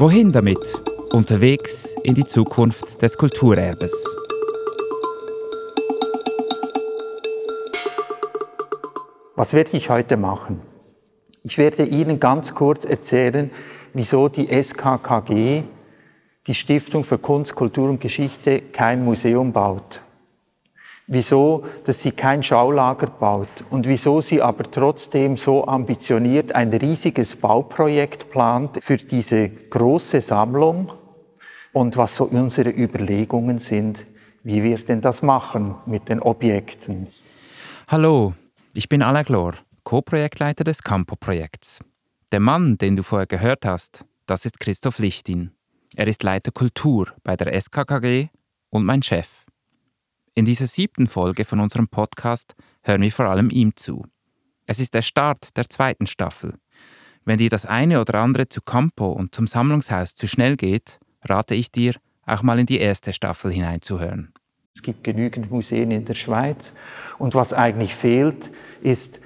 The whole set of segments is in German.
Wohin damit? Unterwegs in die Zukunft des Kulturerbes. Was werde ich heute machen? Ich werde Ihnen ganz kurz erzählen, wieso die SKKG, die Stiftung für Kunst, Kultur und Geschichte, kein Museum baut. Wieso, dass sie kein Schaulager baut und wieso sie aber trotzdem so ambitioniert ein riesiges Bauprojekt plant für diese große Sammlung und was so unsere Überlegungen sind, wie wir denn das machen mit den Objekten. Hallo, ich bin Alain Glor, Co-Projektleiter des Campo-Projekts. Der Mann, den du vorher gehört hast, das ist Christoph Lichtin. Er ist Leiter Kultur bei der SKKG und mein Chef. In dieser 7. Folge von unserem Podcast hören wir vor allem ihm zu. Es ist der Start der 2. Staffel. Wenn dir das eine oder andere zu Campo und zum Sammlungshaus zu schnell geht, rate ich dir, auch mal in die 1. Staffel hineinzuhören. Es gibt genügend Museen in der Schweiz und was eigentlich fehlt, ist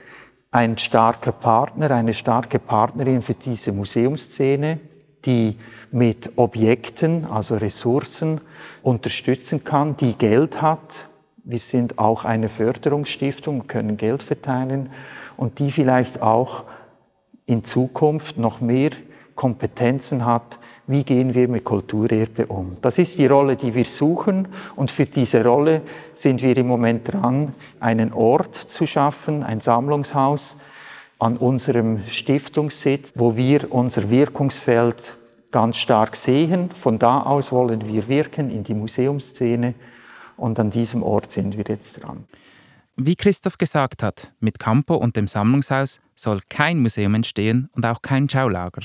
ein starker Partner, eine starke Partnerin für diese Museumsszene, die mit Objekten, also Ressourcen, unterstützen kann, die Geld hat. Wir sind auch eine Förderungsstiftung, können Geld verteilen und die vielleicht auch in Zukunft noch mehr Kompetenzen hat, wie gehen wir mit Kulturerbe um. Das ist die Rolle, die wir suchen und für diese Rolle sind wir im Moment dran, einen Ort zu schaffen, ein Sammlungshaus, an unserem Stiftungssitz, wo wir unser Wirkungsfeld ganz stark sehen. Von da aus wollen wir wirken in die Museumsszene und an diesem Ort sind wir jetzt dran. Wie Christoph gesagt hat, mit Campo und dem Sammlungshaus soll kein Museum entstehen und auch kein Schaulager.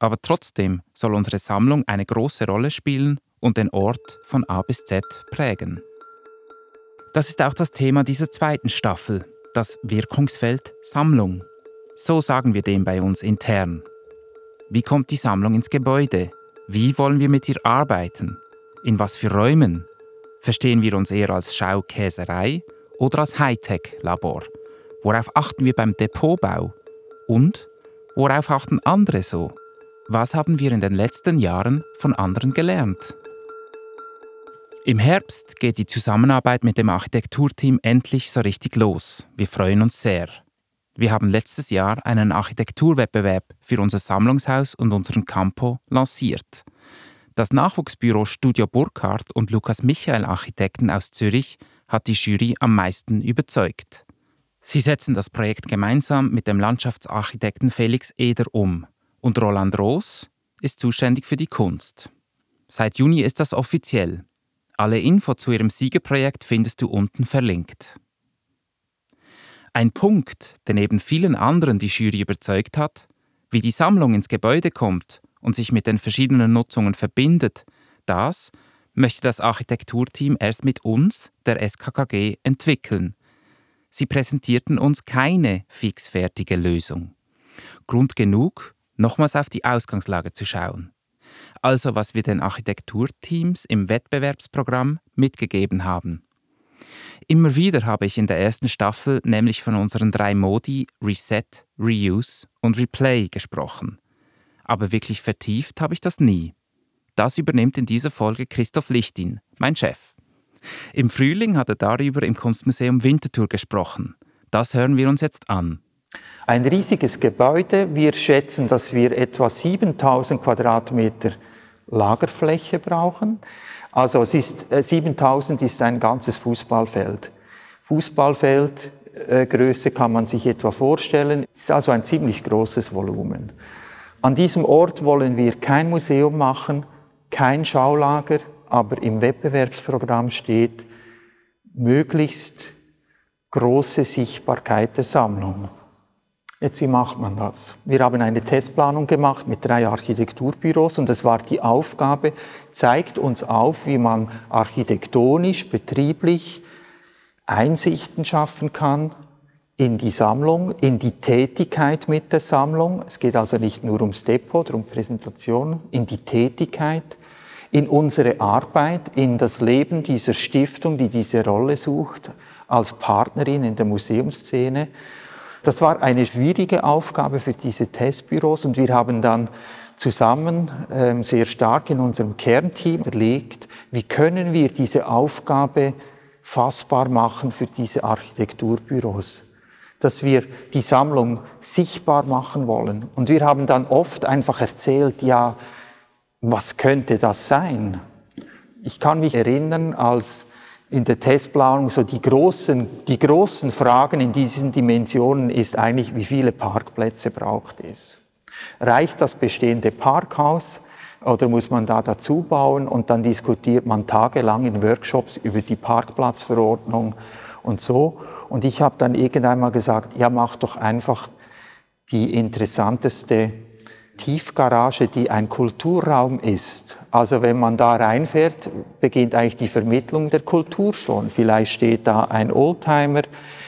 Aber trotzdem soll unsere Sammlung eine große Rolle spielen und den Ort von A bis Z prägen. Das ist auch das Thema dieser 2. Staffel, das Wirkungsfeld Sammlung. So sagen wir dem bei uns intern. Wie kommt die Sammlung ins Gebäude? Wie wollen wir mit ihr arbeiten? In was für Räumen? Verstehen wir uns eher als Schaukäserei oder als Hightech-Labor? Worauf achten wir beim Depotbau? Und worauf achten andere so? Was haben wir in den letzten Jahren von anderen gelernt? Im Herbst geht die Zusammenarbeit mit dem Architekturteam endlich so richtig los. Wir freuen uns sehr. Wir haben letztes Jahr einen Architekturwettbewerb für unser Sammlungshaus und unseren Campo lanciert. Das Nachwuchsbüro Studio Burkhardt und Lukas-Michael-Architekten aus Zürich hat die Jury am meisten überzeugt. Sie setzen das Projekt gemeinsam mit dem Landschaftsarchitekten Felix Eder um. Und Roland Ross ist zuständig für die Kunst. Seit Juni ist das offiziell. Alle Info zu ihrem Siegerprojekt findest du unten verlinkt. Ein Punkt, der neben vielen anderen die Jury überzeugt hat, wie die Sammlung ins Gebäude kommt und sich mit den verschiedenen Nutzungen verbindet, das möchte das Architekturteam erst mit uns, der SKKG, entwickeln. Sie präsentierten uns keine fixfertige Lösung. Grund genug, nochmals auf die Ausgangslage zu schauen. Also was wir den Architekturteams im Wettbewerbsprogramm mitgegeben haben. Immer wieder habe ich in der 1. Staffel nämlich von unseren 3 Modi Re-set, Re-use und Re-Play gesprochen. Aber wirklich vertieft habe ich das nie. Das übernimmt in dieser Folge Christoph Lichtin, mein Chef. Im Frühling hat er darüber im Kunstmuseum Winterthur gesprochen. Das hören wir uns jetzt an. Ein riesiges Gebäude. Wir schätzen, dass wir etwa 7000 Quadratmeter Lagerfläche brauchen. Also 7000 ist ein ganzes Fußballfeld. Fußballfeldgröße kann man sich etwa vorstellen. Ist also ein ziemlich großes Volumen. An diesem Ort wollen wir kein Museum machen, kein Schaulager, aber im Wettbewerbsprogramm steht möglichst große Sichtbarkeit der Sammlung. Jetzt, wie macht man das? Wir haben eine Testplanung gemacht mit 3 Architekturbüros und es war die Aufgabe, zeigt uns auf, wie man architektonisch, betrieblich Einsichten schaffen kann in die Sammlung, in die Tätigkeit mit der Sammlung. Es geht also nicht nur ums Depot, um Präsentation, in die Tätigkeit, in unsere Arbeit, in das Leben dieser Stiftung, die diese Rolle sucht, als Partnerin in der Museumsszene. Das war eine schwierige Aufgabe für diese Testbüros und wir haben dann zusammen sehr stark in unserem Kernteam überlegt, wie können wir diese Aufgabe fassbar machen für diese Architekturbüros, dass wir die Sammlung sichtbar machen wollen. Und wir haben dann oft einfach erzählt, ja, was könnte das sein? Ich kann mich erinnern, als in der Testplanung so die großen Fragen in diesen Dimensionen ist eigentlich, wie viele Parkplätze braucht es? Reicht das bestehende Parkhaus oder muss man da dazu bauen? Und dann diskutiert man tagelang in Workshops über die Parkplatzverordnung und so. Und ich habe dann irgendwann mal gesagt, ja, mach doch einfach die interessanteste Tiefgarage, die ein Kulturraum ist. Also wenn man da reinfährt, beginnt eigentlich die Vermittlung der Kultur schon. Vielleicht steht da ein Oldtimer,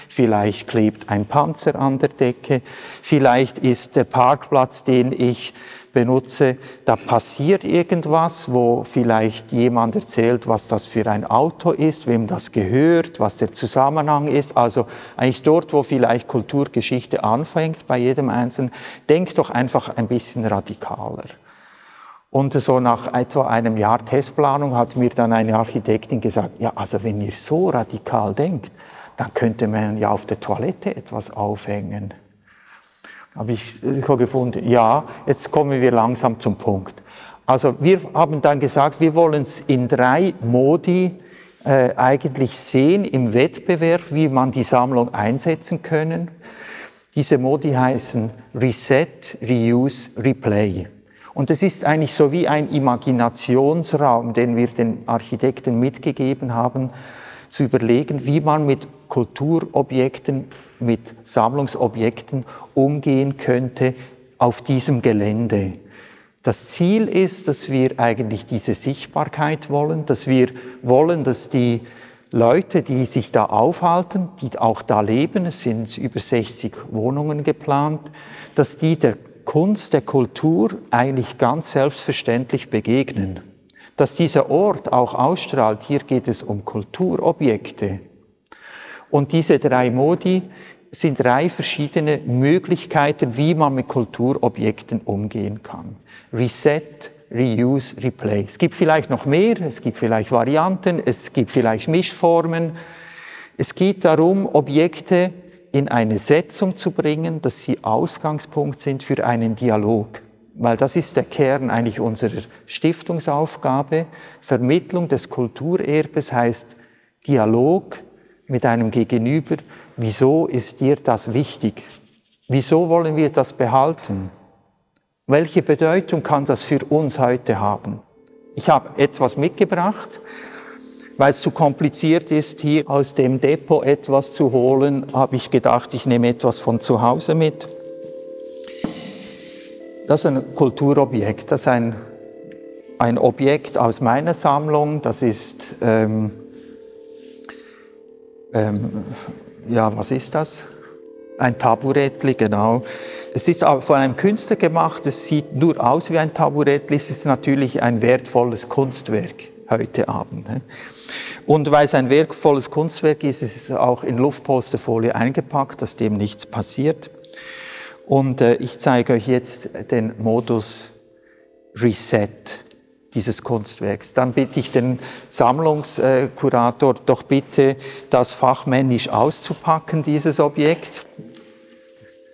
vielleicht klebt ein Panzer an der Decke, vielleicht ist der Parkplatz, den ich benutze, da passiert irgendwas, wo vielleicht jemand erzählt, was das für ein Auto ist, wem das gehört, was der Zusammenhang ist. Also eigentlich dort, wo vielleicht Kulturgeschichte anfängt bei jedem Einzelnen, denkt doch einfach ein bisschen radikaler. Und so nach etwa einem Jahr Testplanung hat mir dann eine Architektin gesagt, ja, also wenn ihr so radikal denkt, dann könnte man ja auf der Toilette etwas aufhängen. Habe ich gefunden, ja, jetzt kommen wir langsam zum Punkt. Also wir haben dann gesagt, wir wollen es in 3 Modi eigentlich sehen im Wettbewerb, wie man die Sammlung einsetzen können. Diese Modi heißen Re-set, Re-use, Re-play. Und es ist eigentlich so wie ein Imaginationsraum, den wir den Architekten mitgegeben haben, zu überlegen, wie man mit Kulturobjekten, mit Sammlungsobjekten umgehen könnte auf diesem Gelände. Das Ziel ist, dass wir eigentlich diese Sichtbarkeit wollen, dass wir wollen, dass die Leute, die sich da aufhalten, die auch da leben, es sind über 60 Wohnungen geplant, dass die der Kunst, der Kultur eigentlich ganz selbstverständlich begegnen. Dass dieser Ort auch ausstrahlt, hier geht es um Kulturobjekte. Und diese 3 Modi sind 3 verschiedene Möglichkeiten, wie man mit Kulturobjekten umgehen kann. Re-set, Re-use, Re-play. Es gibt vielleicht noch mehr, es gibt vielleicht Varianten, es gibt vielleicht Mischformen. Es geht darum, Objekte in eine Setzung zu bringen, dass sie Ausgangspunkt sind für einen Dialog. Weil das ist der Kern eigentlich unserer Stiftungsaufgabe. Vermittlung des Kulturerbes heißt Dialog mit einem Gegenüber. Wieso ist dir das wichtig? Wieso wollen wir das behalten? Welche Bedeutung kann das für uns heute haben? Ich habe etwas mitgebracht, weil es zu kompliziert ist, hier aus dem Depot etwas zu holen, habe ich gedacht, ich nehme etwas von zu Hause mit. Das ist ein Kulturobjekt, das ist ein Objekt aus meiner Sammlung, das ist, ja, was ist das? Ein Taburettli, genau. Es ist von einem Künstler gemacht, es sieht nur aus wie ein Taburettli, es ist natürlich ein wertvolles Kunstwerk heute Abend. Und weil es ein wertvolles Kunstwerk ist, ist es auch in Luftpolsterfolie eingepackt, dass dem nichts passiert. Und ich zeige euch jetzt den Modus Reset dieses Kunstwerks. Dann bitte ich den Sammlungskurator doch bitte, das fachmännisch auszupacken, dieses Objekt.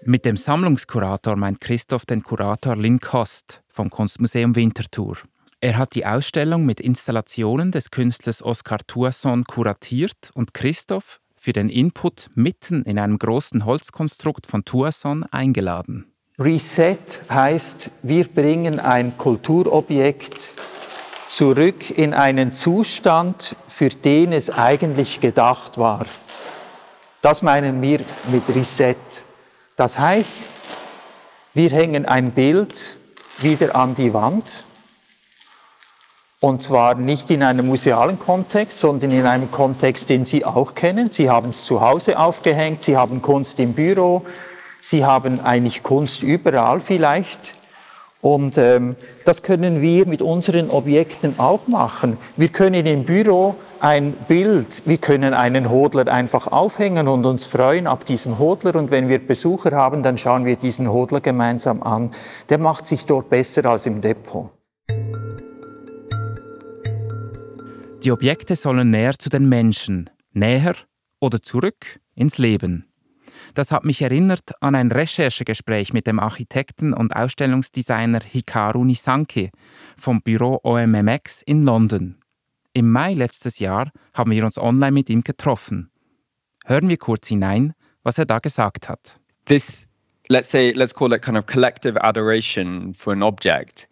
Mit dem Sammlungskurator meint Christoph den Kurator Lin Kost vom Kunstmuseum Winterthur. Er hat die Ausstellung mit Installationen des Künstlers Oscar Tuazon kuratiert und Christoph für den Input mitten in einem großen Holzkonstrukt von Tuazon eingeladen. Reset heißt, wir bringen ein Kulturobjekt zurück in einen Zustand, für den es eigentlich gedacht war. Das meinen wir mit Reset. Das heißt, wir hängen ein Bild wieder an die Wand. Und zwar nicht in einem musealen Kontext, sondern in einem Kontext, den Sie auch kennen. Sie haben es zu Hause aufgehängt, Sie haben Kunst im Büro, Sie haben eigentlich Kunst überall vielleicht. Und das können wir mit unseren Objekten auch machen. Wir können im Büro ein Bild, wir können einen Hodler einfach aufhängen und uns freuen ab diesem Hodler. Und wenn wir Besucher haben, dann schauen wir diesen Hodler gemeinsam an. Der macht sich dort besser als im Depot. Die Objekte sollen näher zu den Menschen, näher oder zurück ins Leben. Das hat mich erinnert an ein Recherchegespräch mit dem Architekten und Ausstellungsdesigner Hikaru Nisanke vom Büro OMMX in London. Im Mai letztes Jahr haben wir uns online mit ihm getroffen. Hören wir kurz hinein, was er da gesagt hat. This, let's call it kind of collective adoration for an object,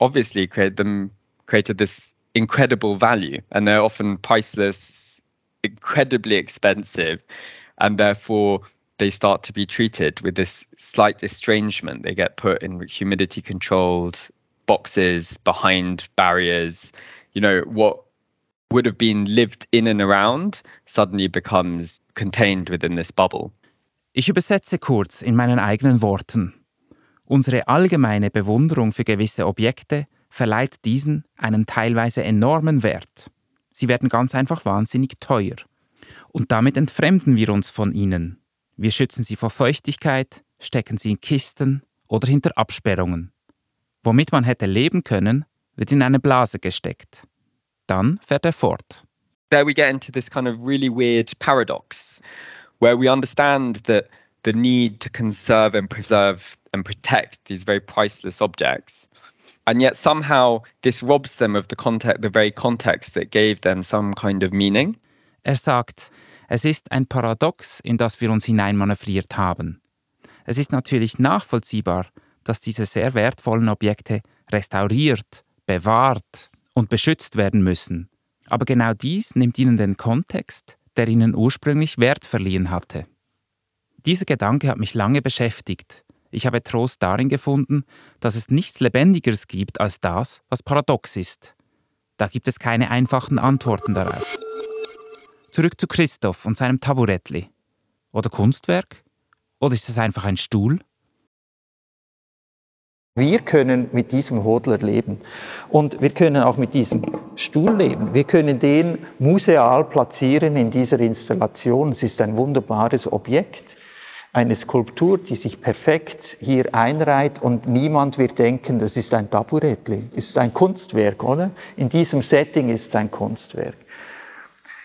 obviously created this incredible value, and they're often priceless, incredibly expensive. And therefore, they start to be treated with this slight estrangement. They get put in humidity-controlled boxes behind barriers. You know, what would have been lived in and around suddenly becomes contained within this bubble. Ich übersetze kurz in meinen eigenen Worten. Unsere allgemeine Bewunderung für gewisse Objekte verleiht diesen einen teilweise enormen Wert. Sie werden ganz einfach wahnsinnig teuer. Und damit entfremden wir uns von ihnen. Wir schützen sie vor Feuchtigkeit, stecken sie in Kisten oder hinter Absperrungen. Womit man hätte leben können, wird in eine Blase gesteckt. Dann fährt er fort. There we get into this kind of really weird paradox, where we understand that the need to conserve and preserve and protect these very priceless objects. And yet somehow this robs them of the very context that gave them some kind of meaning. Er sagt, es ist ein Paradox, in das wir uns hineinmanövriert haben. Es ist natürlich nachvollziehbar, dass diese sehr wertvollen Objekte restauriert, bewahrt und beschützt werden müssen. Aber genau dies nimmt ihnen den Kontext, der ihnen ursprünglich Wert verliehen hatte. Dieser Gedanke hat mich lange beschäftigt. Ich habe Trost darin gefunden, dass es nichts Lebendigeres gibt als das, was paradox ist. Da gibt es keine einfachen Antworten darauf. Zurück zu Christoph und seinem Taburettli. Oder Kunstwerk? Oder ist es einfach ein Stuhl? Wir können mit diesem Hodler leben. Und wir können auch mit diesem Stuhl leben. Wir können den museal platzieren in dieser Installation. Es ist ein wunderbares Objekt. Eine Skulptur, die sich perfekt hier einreiht und niemand wird denken, das ist ein Taburettli. Es ist ein Kunstwerk, oder? In diesem Setting ist es ein Kunstwerk.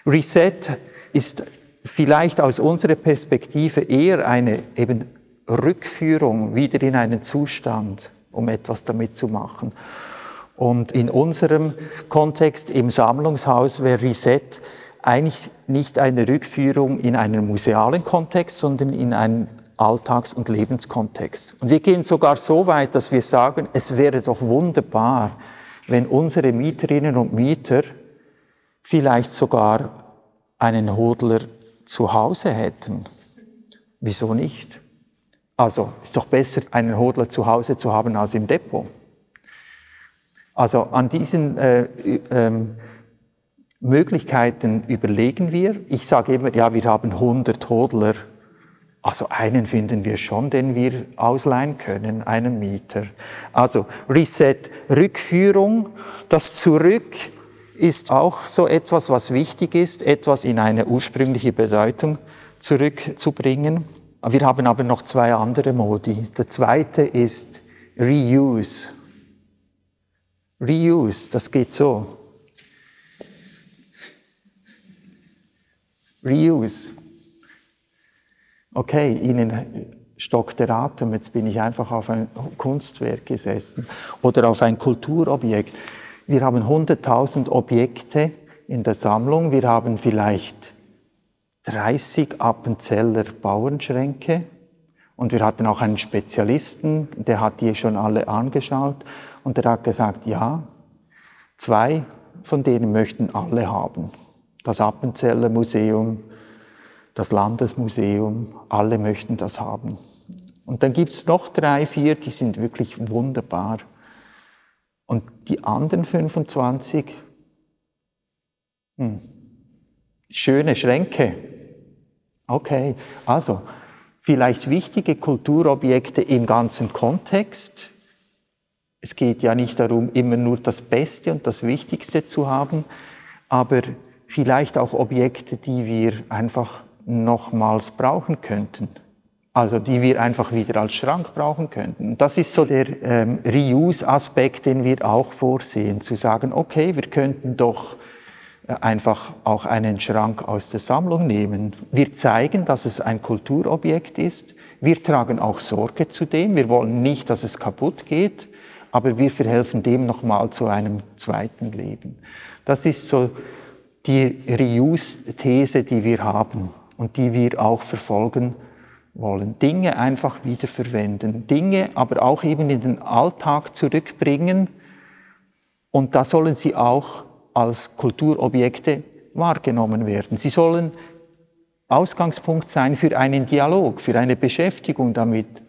Re-set ist vielleicht aus unserer Perspektive eher eine eben Rückführung wieder in einen Zustand, um etwas damit zu machen. Und in unserem Kontext im Sammlungshaus wäre Re-set eigentlich nicht eine Rückführung in einen musealen Kontext, sondern in einen Alltags- und Lebenskontext. Und wir gehen sogar so weit, dass wir sagen, es wäre doch wunderbar, wenn unsere Mieterinnen und Mieter vielleicht sogar einen Hodler zu Hause hätten. Wieso nicht? Also ist doch besser, einen Hodler zu Hause zu haben als im Depot. Also an diesen Möglichkeiten überlegen wir. Ich sage immer, ja, wir haben 100 Hodler. Also einen finden wir schon, den wir ausleihen können, einen Mieter. Also Re-set, Rückführung, das Zurück ist auch so etwas, was wichtig ist, etwas in eine ursprüngliche Bedeutung zurückzubringen. Wir haben aber noch zwei andere Modi. Der zweite ist Re-use. Re-use, das geht so. Re-use. Okay, Ihnen stockt der Atem, jetzt bin ich einfach auf ein Kunstwerk gesessen oder auf ein Kulturobjekt. Wir haben 100.000 Objekte in der Sammlung. Wir haben vielleicht 30 Appenzeller Bauernschränke. Und wir hatten auch einen Spezialisten, der hat die schon alle angeschaut. Und der hat gesagt, ja, 2 von denen möchten alle haben. Das Appenzeller Museum, das Landesmuseum, alle möchten das haben. Und dann gibt es noch 3, 4, die sind wirklich wunderbar. Und die anderen 25, schöne Schränke. Okay, also vielleicht wichtige Kulturobjekte im ganzen Kontext, Es geht ja nicht darum, immer nur das Beste und das Wichtigste zu haben, aber vielleicht auch Objekte, die wir einfach nochmals brauchen könnten. Also die wir einfach wieder als Schrank brauchen könnten. Das ist so der Reuse-Aspekt, den wir auch vorsehen. Zu sagen, okay, wir könnten doch einfach auch einen Schrank aus der Sammlung nehmen. Wir zeigen, dass es ein Kulturobjekt ist. Wir tragen auch Sorge zu dem. Wir wollen nicht, dass es kaputt geht, aber wir verhelfen dem nochmal zu einem zweiten Leben. Das ist so die Reuse-These, die wir haben und die wir auch verfolgen wollen. Dinge einfach wiederverwenden, Dinge aber auch eben in den Alltag zurückbringen, und da sollen sie auch als Kulturobjekte wahrgenommen werden. Sie sollen Ausgangspunkt sein für einen Dialog, für eine Beschäftigung damit.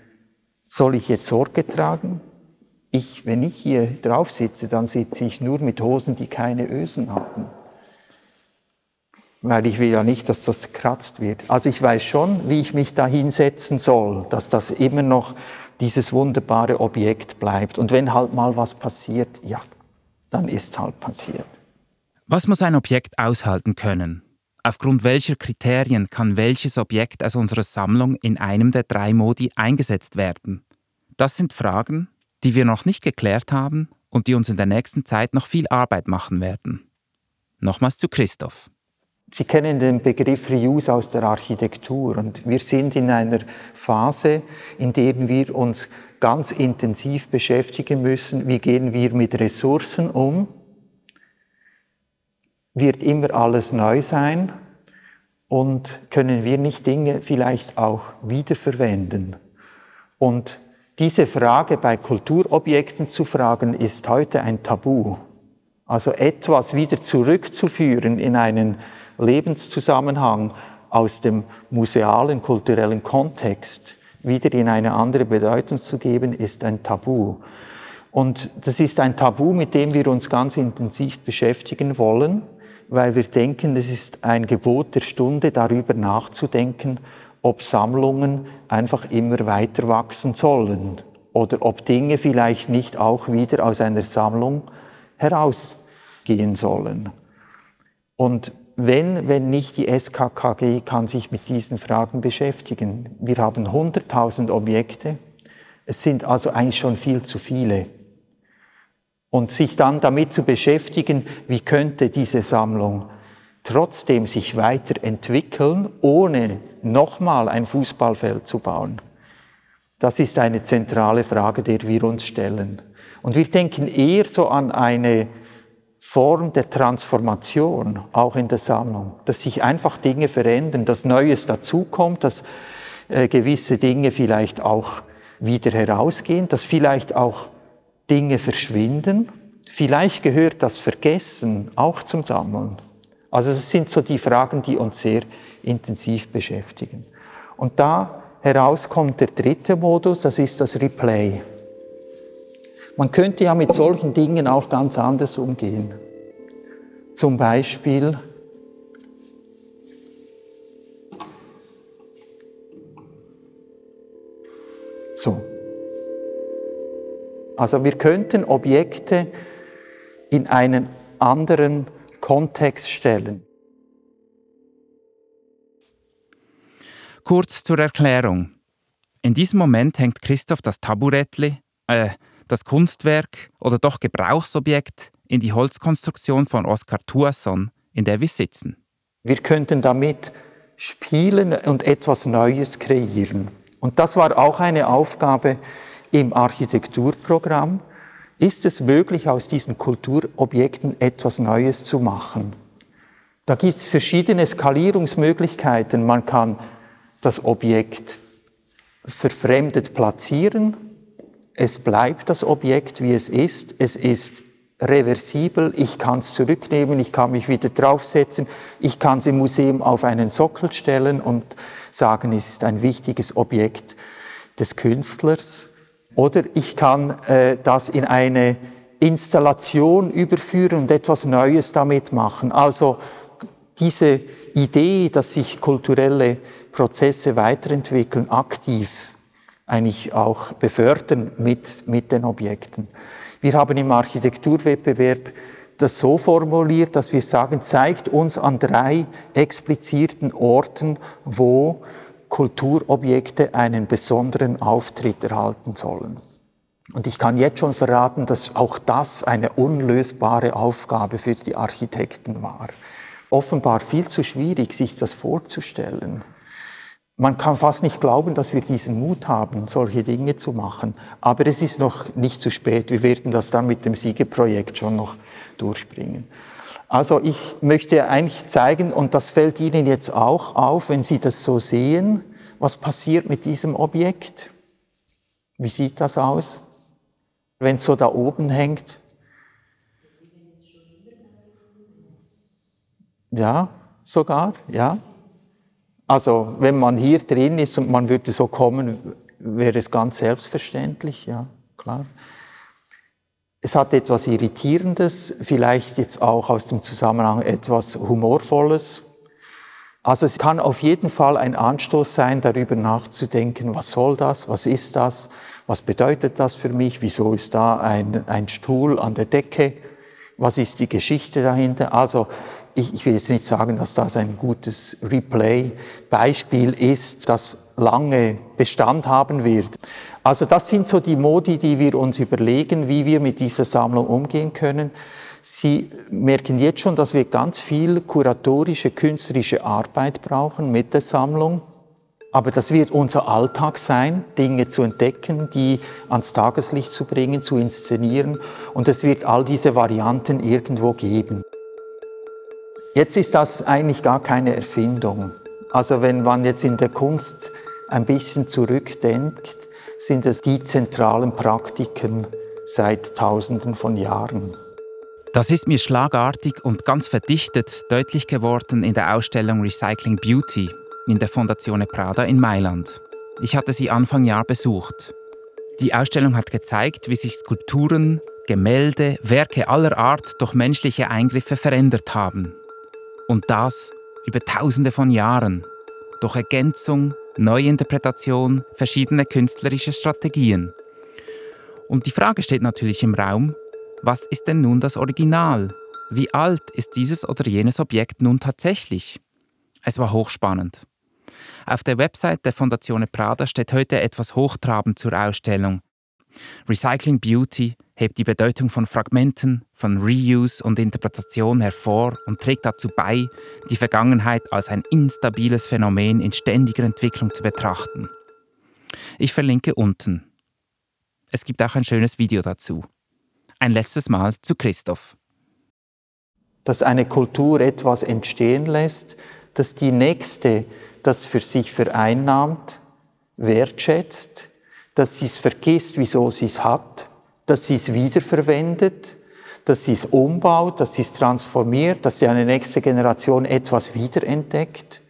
Soll ich jetzt Sorge tragen? Wenn ich hier drauf sitze, dann sitze ich nur mit Hosen, die keine Ösen haben. Weil ich will ja nicht, dass das gekratzt wird. Also ich weiß schon, wie ich mich da hinsetzen soll, dass das immer noch dieses wunderbare Objekt bleibt. Und wenn halt mal was passiert, ja, dann ist halt passiert. Was muss ein Objekt aushalten können? Aufgrund welcher Kriterien kann welches Objekt aus unserer Sammlung in einem der 3 Modi eingesetzt werden? Das sind Fragen, die wir noch nicht geklärt haben und die uns in der nächsten Zeit noch viel Arbeit machen werden. Nochmals zu Christoph. Sie kennen den Begriff Reuse aus der Architektur, und wir sind in einer Phase, in der wir uns ganz intensiv beschäftigen müssen, wie gehen wir mit Ressourcen um, wird immer alles neu sein und können wir nicht Dinge vielleicht auch wiederverwenden. Und diese Frage bei Kulturobjekten zu fragen, ist heute ein Tabu. Also etwas wieder zurückzuführen in einen Lebenszusammenhang aus dem musealen, kulturellen Kontext, wieder in eine andere Bedeutung zu geben, ist ein Tabu. Und das ist ein Tabu, mit dem wir uns ganz intensiv beschäftigen wollen, weil wir denken, es ist ein Gebot der Stunde, darüber nachzudenken, ob Sammlungen einfach immer weiter wachsen sollen oder ob Dinge vielleicht nicht auch wieder aus einer Sammlung herausgehen sollen. Und wenn nicht, die SKKG kann sich mit diesen Fragen beschäftigen. Wir haben 100.000 Objekte, es sind also eigentlich schon viel zu viele. Und sich dann damit zu beschäftigen, wie könnte diese Sammlung trotzdem sich weiterentwickeln, ohne nochmal ein Fußballfeld zu bauen. Das ist eine zentrale Frage, der wir uns stellen. Und wir denken eher so an eine Form der Transformation, auch in der Sammlung, dass sich einfach Dinge verändern, dass Neues dazukommt, dass gewisse Dinge vielleicht auch wieder herausgehen, dass vielleicht auch Dinge verschwinden. Vielleicht gehört das Vergessen auch zum Sammeln. Also das sind so die Fragen, die uns sehr intensiv beschäftigen. Und da herauskommt der 3. Modus, das ist das Re-Play. Man könnte ja mit solchen Dingen auch ganz anders umgehen. Zum Beispiel so. Also wir könnten Objekte in einen anderen Kontext stellen. Kurz zur Erklärung. In diesem Moment hängt Christoph das Taburettli, das Kunstwerk oder doch Gebrauchsobjekt in die Holzkonstruktion von Oscar Tuazon, in der wir sitzen. Wir könnten damit spielen und etwas Neues kreieren. Und das war auch eine Aufgabe im Architekturprogramm. Ist es möglich, aus diesen Kulturobjekten etwas Neues zu machen? Da gibt es verschiedene Skalierungsmöglichkeiten. Man kann das Objekt verfremdet platzieren. Es bleibt das Objekt, wie es ist. Es ist reversibel. Ich kann es zurücknehmen, ich kann mich wieder draufsetzen. Ich kann es im Museum auf einen Sockel stellen und sagen, es ist ein wichtiges Objekt des Künstlers. Oder ich kann das in eine Installation überführen und etwas Neues damit machen. Also diese Idee, dass sich kulturelle Prozesse weiterentwickeln, aktiv eigentlich auch befördern mit den Objekten. Wir haben im Architekturwettbewerb das so formuliert, dass wir sagen, zeigt uns an 3 expliziten Orten, wo Kulturobjekte einen besonderen Auftritt erhalten sollen. Und ich kann jetzt schon verraten, dass auch das eine unlösbare Aufgabe für die Architekten war. Offenbar viel zu schwierig, sich das vorzustellen. Man kann fast nicht glauben, dass wir diesen Mut haben, solche Dinge zu machen. Aber es ist noch nicht zu spät. Wir werden das dann mit dem Siegeprojekt schon noch durchbringen. Also ich möchte eigentlich zeigen, und das fällt Ihnen jetzt auch auf, wenn Sie das so sehen, was passiert mit diesem Objekt? Wie sieht das aus, wenn es so da oben hängt? Ja, sogar, ja. Also wenn man hier drin ist und man würde so kommen, wäre es ganz selbstverständlich, ja, klar. Es hat etwas Irritierendes, vielleicht jetzt auch aus dem Zusammenhang etwas Humorvolles. Also es kann auf jeden Fall ein Anstoß sein, darüber nachzudenken, was soll das, was ist das, was bedeutet das für mich, wieso ist da ein Stuhl an der Decke, was ist die Geschichte dahinter. Also ich will jetzt nicht sagen, dass das ein gutes Replay-Beispiel ist, das lange Bestand haben wird. Also das sind so die Modi, die wir uns überlegen, wie wir mit dieser Sammlung umgehen können. Sie merken jetzt schon, dass wir ganz viel kuratorische, künstlerische Arbeit brauchen mit der Sammlung. Aber das wird unser Alltag sein, Dinge zu entdecken, die ans Tageslicht zu bringen, zu inszenieren. Und es wird all diese Varianten irgendwo geben. Jetzt ist das eigentlich gar keine Erfindung. Also wenn man jetzt in der Kunst ein bisschen zurückdenkt, sind es die zentralen Praktiken seit Tausenden von Jahren. Das ist mir schlagartig und ganz verdichtet deutlich geworden in der Ausstellung Recycling Beauty in der Fondazione Prada in Mailand. Ich hatte sie Anfang Jahr besucht. Die Ausstellung hat gezeigt, wie sich Skulpturen, Gemälde, Werke aller Art durch menschliche Eingriffe verändert haben. Und das über Tausende von Jahren, durch Ergänzung, Neuinterpretation, verschiedene künstlerische Strategien. Und die Frage steht natürlich im Raum, was ist denn nun das Original? Wie alt ist dieses oder jenes Objekt nun tatsächlich? Es war hochspannend. Auf der Website der Fondazione Prada steht heute etwas hochtrabend zur Ausstellung. Recycling Beauty hebt die Bedeutung von Fragmenten, von Re-use und Interpretation hervor und trägt dazu bei, die Vergangenheit als ein instabiles Phänomen in ständiger Entwicklung zu betrachten. Ich verlinke unten. Es gibt auch ein schönes Video dazu. Ein letztes Mal zu Christoph. Dass eine Kultur etwas entstehen lässt, dass die nächste das für sich vereinnahmt, wertschätzt, dass sie es vergisst, wieso sie es hat, dass sie es wiederverwendet, dass sie es umbaut, dass sie es transformiert, dass sie eine nächste Generation etwas wiederentdeckt,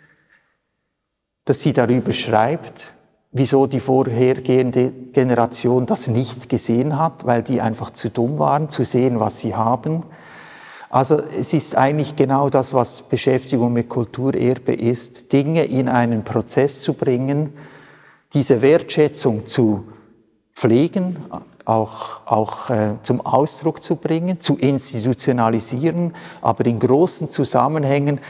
dass sie darüber schreibt, wieso die vorhergehende Generation das nicht gesehen hat, weil die einfach zu dumm waren, zu sehen, was sie haben. Also es ist eigentlich genau das, was Beschäftigung mit Kulturerbe ist, Dinge in einen Prozess zu bringen, diese Wertschätzung zu pflegen, auch zum Ausdruck zu bringen, zu institutionalisieren, aber in großen Zusammenhängen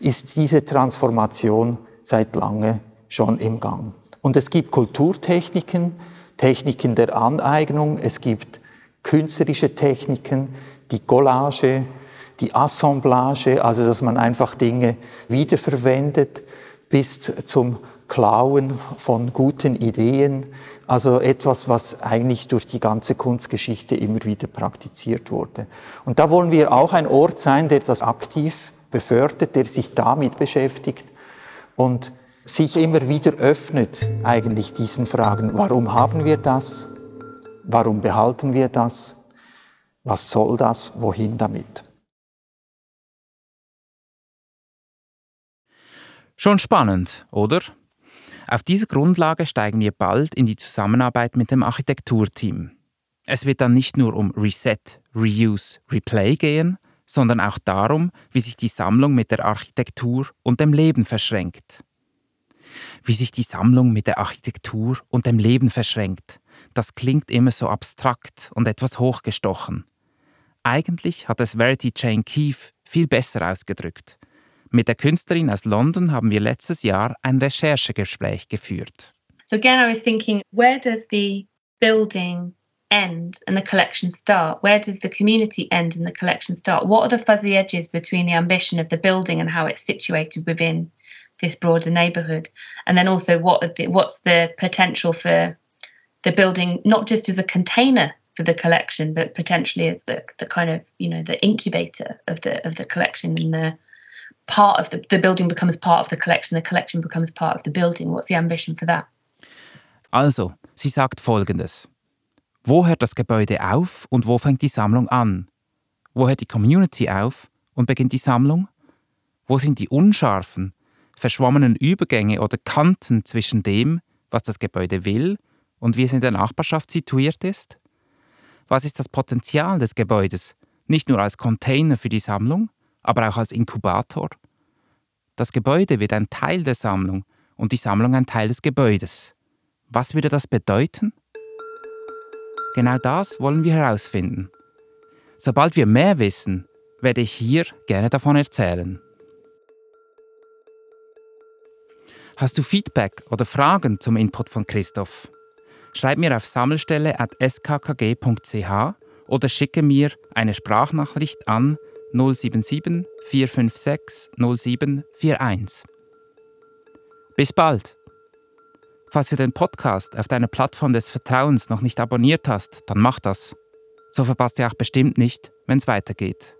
ist diese Transformation seit lange schon im Gang. Und es gibt Kulturtechniken, Techniken der Aneignung, es gibt künstlerische Techniken, die Collage, die Assemblage, also dass man einfach Dinge wiederverwendet bis zum Klauen von guten Ideen. Also etwas, was eigentlich durch die ganze Kunstgeschichte immer wieder praktiziert wurde. Und da wollen wir auch ein Ort sein, der das aktiv befördert, der sich damit beschäftigt und sich immer wieder öffnet eigentlich diesen Fragen. Warum haben wir das? Warum behalten wir das? Was soll das? Wohin damit? Schon spannend, oder? Auf dieser Grundlage steigen wir bald in die Zusammenarbeit mit dem Architekturteam. Es wird dann nicht nur um Re-set, Re-use, Re-play gehen, sondern auch darum, wie sich die Sammlung mit der Architektur und dem Leben verschränkt. wie sich die Sammlung mit der Architektur und dem Leben verschränkt. Das klingt immer so abstrakt und etwas hochgestochen. Eigentlich hat es Verity-Jane Keefe viel besser ausgedrückt. Mit der Künstlerin aus London haben wir letztes Jahr ein Recherchegespräch geführt. So again, I was thinking, where does the building end and the collection start? Where does the community end and the collection start? What are the fuzzy edges between the ambition of the building and how it's situated within this broader neighbourhood? And then also, what's the potential for the building, not just as a container for the collection, but potentially as the kind of, you know, the incubator of the collection, and the part of the building becomes part of the collection becomes part of the building. What's the ambition for that? Also, sie sagt Folgendes. Wo hört das Gebäude auf und wo fängt die Sammlung an? Wo hört die Community auf und beginnt die Sammlung? Wo sind die unscharfen, verschwommenen Übergänge oder Kanten zwischen dem, was das Gebäude will und wie es in der Nachbarschaft situiert ist? Was ist das Potenzial des Gebäudes, nicht nur als Container für die Sammlung, aber auch als Inkubator? Das Gebäude wird ein Teil der Sammlung und die Sammlung ein Teil des Gebäudes. Was würde das bedeuten? Genau das wollen wir herausfinden. Sobald wir mehr wissen, werde ich hier gerne davon erzählen. Hast du Feedback oder Fragen zum Input von Christoph? Schreib mir auf sammelstelle@skkg.ch oder schicke mir eine Sprachnachricht an 077 456 0741. Bis bald! Falls du den Podcast auf deiner Plattform des Vertrauens noch nicht abonniert hast, dann mach das. So verpasst du auch bestimmt nicht, wenn es weitergeht.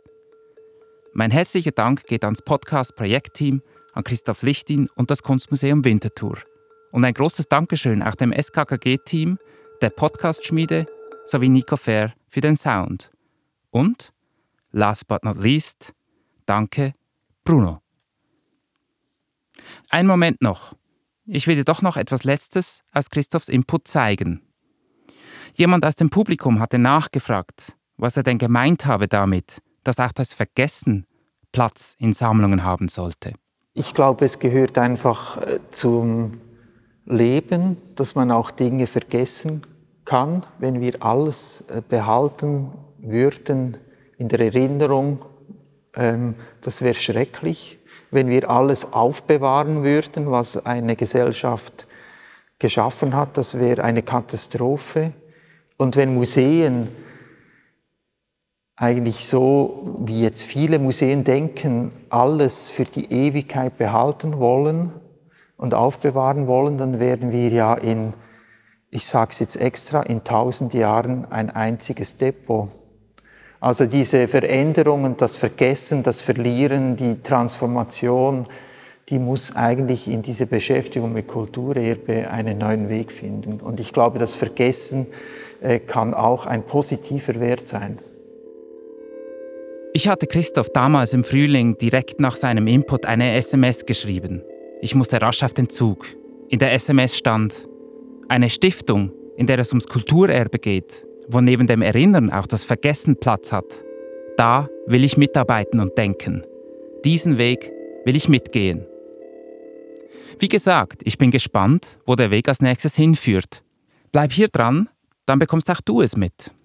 Mein herzlicher Dank geht ans Podcast-Projektteam, an Christoph Lichtin und das Kunstmuseum Winterthur. Und ein großes Dankeschön auch dem SKKG-Team, der Podcast-Schmiede sowie Nico Fair für den Sound. Und, last but not least, danke Bruno. Ein Moment noch. Ich will dir doch noch etwas Letztes aus Christophs Input zeigen. Jemand aus dem Publikum hatte nachgefragt, was er denn gemeint habe damit, dass auch das Vergessen Platz in Sammlungen haben sollte. Ich glaube, es gehört einfach zum Leben, dass man auch Dinge vergessen kann. Wenn wir alles behalten würden in der Erinnerung, das wäre schrecklich. Wenn wir alles aufbewahren würden, was eine Gesellschaft geschaffen hat, das wäre eine Katastrophe. Und wenn Museen eigentlich so, wie jetzt viele Museen denken, alles für die Ewigkeit behalten wollen und aufbewahren wollen, dann werden wir ja in, ich sage es jetzt extra, in 1000 Jahren ein einziges Depot. Also diese Veränderungen, das Vergessen, das Verlieren, die Transformation, die muss eigentlich in diese Beschäftigung mit Kulturerbe einen neuen Weg finden. Und ich glaube, das Vergessen kann auch ein positiver Wert sein. Ich hatte Christoph damals im Frühling direkt nach seinem Input eine SMS geschrieben. Ich musste rasch auf den Zug. In der SMS stand: Eine Stiftung, in der es ums Kulturerbe geht, wo neben dem Erinnern auch das Vergessen Platz hat. Da will ich mitarbeiten und denken. Diesen Weg will ich mitgehen. Wie gesagt, ich bin gespannt, wo der Weg als nächstes hinführt. Bleib hier dran, dann bekommst auch du es mit.